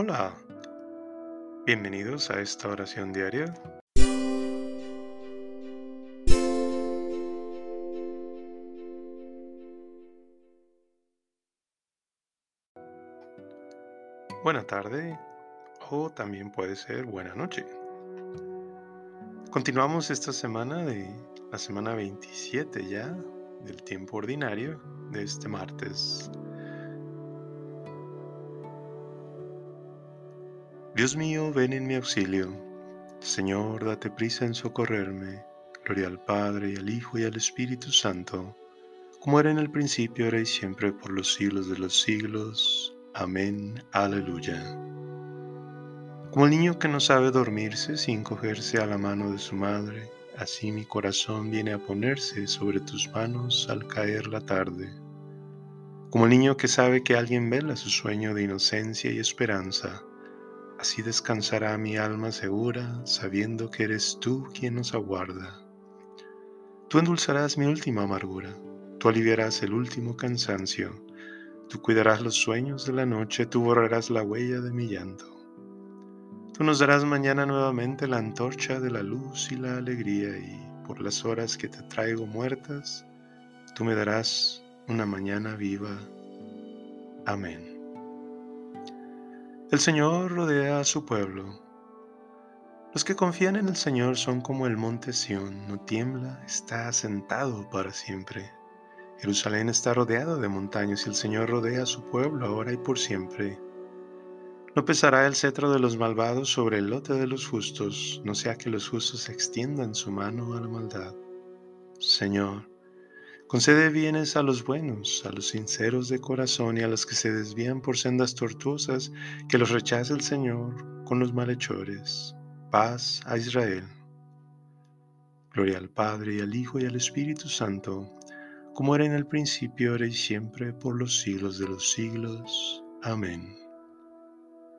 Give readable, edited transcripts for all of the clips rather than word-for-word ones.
Hola, bienvenidos a esta oración diaria. Buena tarde o también puede ser buena noche. Continuamos esta semana de la semana 27 ya del tiempo ordinario de este martes. Dios mío, ven en mi auxilio. Señor, date prisa en socorrerme. Gloria al Padre, y al Hijo, y al Espíritu Santo, como era en el principio, ahora y siempre, por los siglos de los siglos. Amén. Aleluya. Como el niño que no sabe dormirse sin cogerse a la mano de su madre, así mi corazón viene a ponerse sobre tus manos al caer la tarde. Como el niño que sabe que alguien vela su sueño de inocencia y esperanza, así descansará mi alma segura, sabiendo que eres tú quien nos aguarda. Tú endulzarás mi última amargura, tú aliviarás el último cansancio, tú cuidarás los sueños de la noche, tú borrarás la huella de mi llanto. Tú nos darás mañana nuevamente la antorcha de la luz y la alegría, y por las horas que te traigo muertas, tú me darás una mañana viva. Amén. El Señor rodea a su pueblo. Los que confían en el Señor son como el monte Sión, no tiembla, está asentado para siempre. Jerusalén está rodeada de montañas y el Señor rodea a su pueblo ahora y por siempre. No pesará el cetro de los malvados sobre el lote de los justos, no sea que los justos extiendan su mano a la maldad. Señor, concede bienes a los buenos, a los sinceros de corazón y a los que se desvían por sendas tortuosas, que los rechace el Señor con los malhechores. Paz a Israel. Gloria al Padre, y al Hijo, y al Espíritu Santo, como era en el principio, ahora y siempre, por los siglos de los siglos. Amén.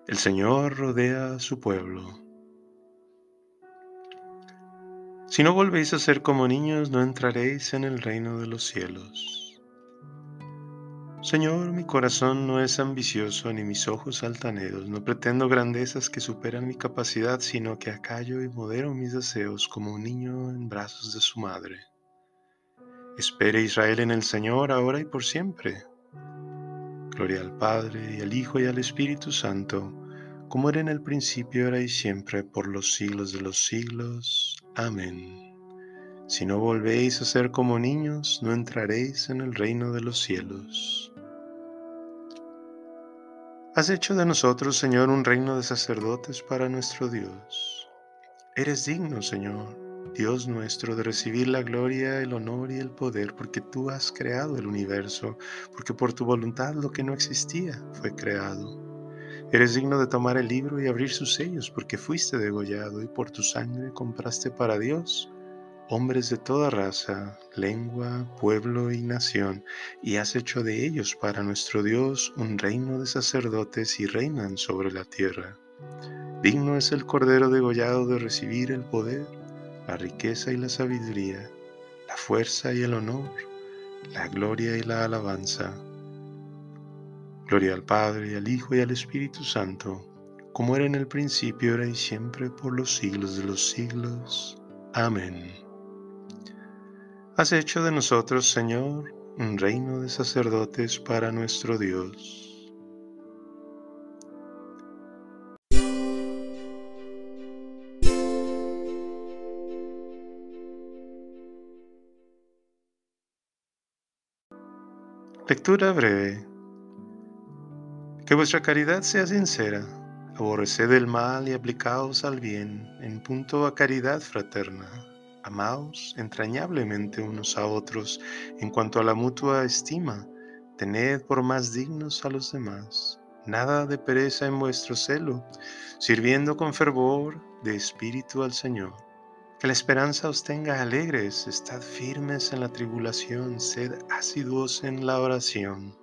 El Señor rodea a su pueblo. Si no volvéis a ser como niños, no entraréis en el reino de los cielos. Señor, mi corazón no es ambicioso, ni mis ojos altaneros. No pretendo grandezas que superan mi capacidad, sino que acallo y modero mis deseos como un niño en brazos de su madre. Espere Israel en el Señor, ahora y por siempre. Gloria al Padre, y al Hijo, y al Espíritu Santo, como era en el principio, ahora y siempre, por los siglos de los siglos. Amén. Si no volvéis a ser como niños, no entraréis en el reino de los cielos. Has hecho de nosotros, Señor, un reino de sacerdotes para nuestro Dios. Eres digno, Señor, Dios nuestro, de recibir la gloria, el honor y el poder, porque tú has creado el universo, porque por tu voluntad lo que no existía fue creado. Eres digno de tomar el libro y abrir sus sellos, porque fuiste degollado y por tu sangre compraste para Dios hombres de toda raza, lengua, pueblo y nación, y has hecho de ellos para nuestro Dios un reino de sacerdotes y reinan sobre la tierra. Digno es el Cordero degollado de recibir el poder, la riqueza y la sabiduría, la fuerza y el honor, la gloria y la alabanza. Gloria al Padre, y al Hijo, y al Espíritu Santo, como era en el principio, ahora y siempre, por los siglos de los siglos. Amén. Has hecho de nosotros, Señor, un reino de sacerdotes para nuestro Dios. Lectura breve. Que vuestra caridad sea sincera, aborreced el mal y aplicaos al bien, en punto a caridad fraterna. Amaos entrañablemente unos a otros, en cuanto a la mutua estima, tened por más dignos a los demás. Nada de pereza en vuestro celo, sirviendo con fervor de espíritu al Señor. Que la esperanza os tenga alegres, estad firmes en la tribulación, sed asiduos en la oración.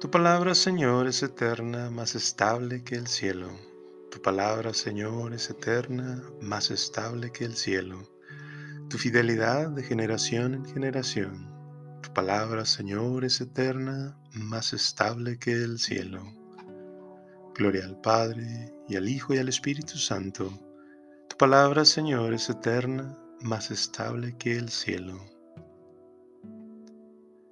Tu palabra, Señor, es eterna, más estable que el cielo. Tu Tu palabra, Señor, es eterna, más estable que el cielo. Tu fidelidad de generación en generación. Tu palabra, Señor, es eterna, más estable que el cielo. Gloria al Padre, y al Hijo, y al Espíritu Santo. Tu palabra, Señor, es eterna, más estable que el cielo.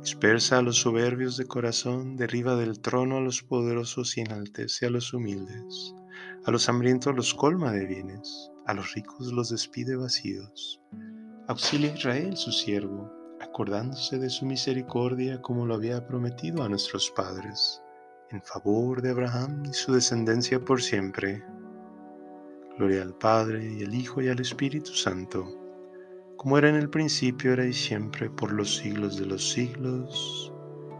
Dispersa a los soberbios de corazón, derriba del trono a los poderosos y enaltece a los humildes. A los hambrientos los colma de bienes, a los ricos los despide vacíos. Auxilia a Israel su siervo, acordándose de su misericordia como lo había prometido a nuestros padres, en favor de Abraham y su descendencia por siempre. Gloria al Padre, y al Hijo, y al Espíritu Santo, como era en el principio, era y siempre, por los siglos de los siglos.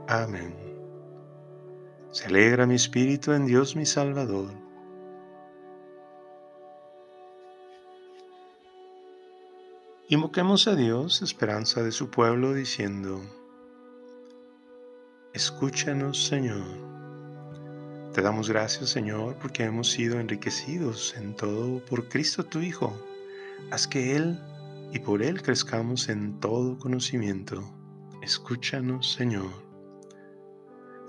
Amén. Se alegra mi espíritu en Dios mi Salvador. Invoquemos a Dios, esperanza de su pueblo, diciendo: Escúchanos, Señor. Te damos gracias, Señor, porque hemos sido enriquecidos en todo por Cristo tu Hijo. Haz que Él y por Él crezcamos en todo conocimiento. Escúchanos, Señor.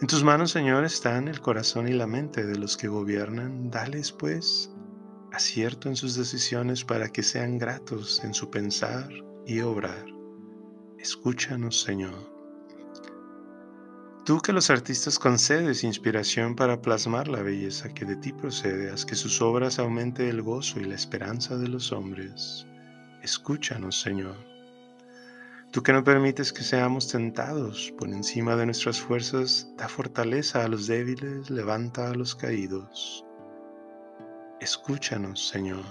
En tus manos, Señor, están el corazón y la mente de los que gobiernan. Dales, pues, acierto en sus decisiones para que sean gratos en su pensar y obrar. Escúchanos, Señor. Tú que a los artistas concedes inspiración para plasmar la belleza que de ti procede, haz que sus obras aumente el gozo y la esperanza de los hombres. Escúchanos, Señor. Tú que no permites que seamos tentados por encima de nuestras fuerzas, da fortaleza a los débiles, levanta a los caídos. Escúchanos, Señor.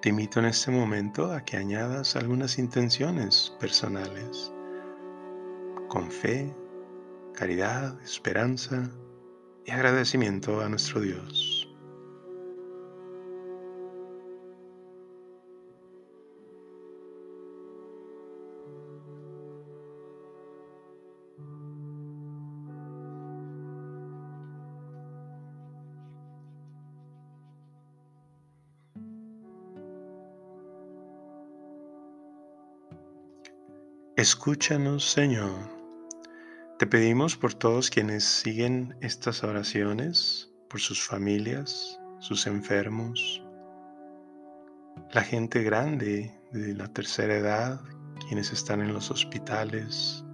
Te invito en este momento a que añadas algunas intenciones personales, con fe, caridad, esperanza y agradecimiento a nuestro Dios. Escúchanos, Señor. Te pedimos por todos quienes siguen estas oraciones, por sus familias, sus enfermos, la gente grande de la tercera edad, quienes están en los hospitales,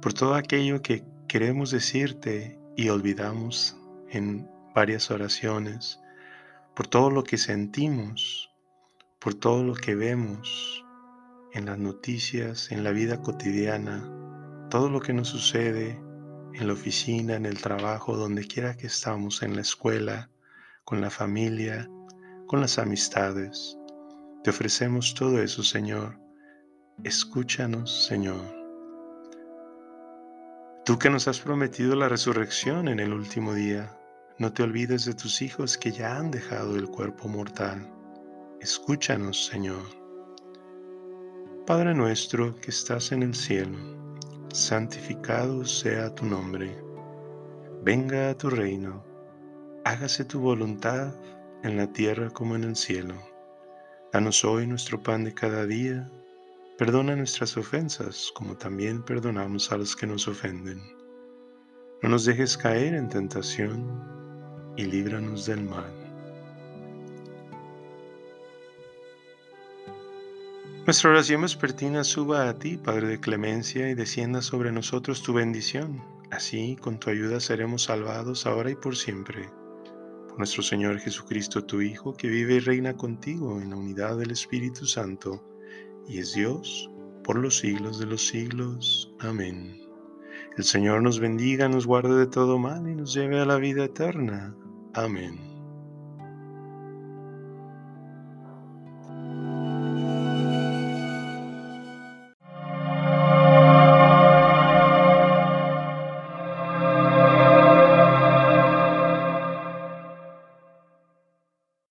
por todo aquello que queremos decirte y olvidamos en varias oraciones, por todo lo que sentimos, por todo lo que vemos, en las noticias, en la vida cotidiana, todo lo que nos sucede en la oficina, en el trabajo, donde quiera que estamos, en la escuela, con la familia, con las amistades. Te ofrecemos todo eso, Señor. Escúchanos, Señor. Tú que nos has prometido la resurrección en el último día, no te olvides de tus hijos que ya han dejado el cuerpo mortal. Escúchanos, Señor. Padre nuestro que estás en el cielo, santificado sea tu nombre. Venga a tu reino, hágase tu voluntad en la tierra como en el cielo. Danos hoy nuestro pan de cada día, perdona nuestras ofensas como también perdonamos a los que nos ofenden. No nos dejes caer en tentación y líbranos del mal. Nuestra oración vespertina suba a ti, Padre de clemencia, y descienda sobre nosotros tu bendición. Así, con tu ayuda seremos salvados ahora y por siempre. Por nuestro Señor Jesucristo, tu Hijo, que vive y reina contigo en la unidad del Espíritu Santo, y es Dios por los siglos de los siglos. Amén. El Señor nos bendiga, nos guarde de todo mal y nos lleve a la vida eterna. Amén.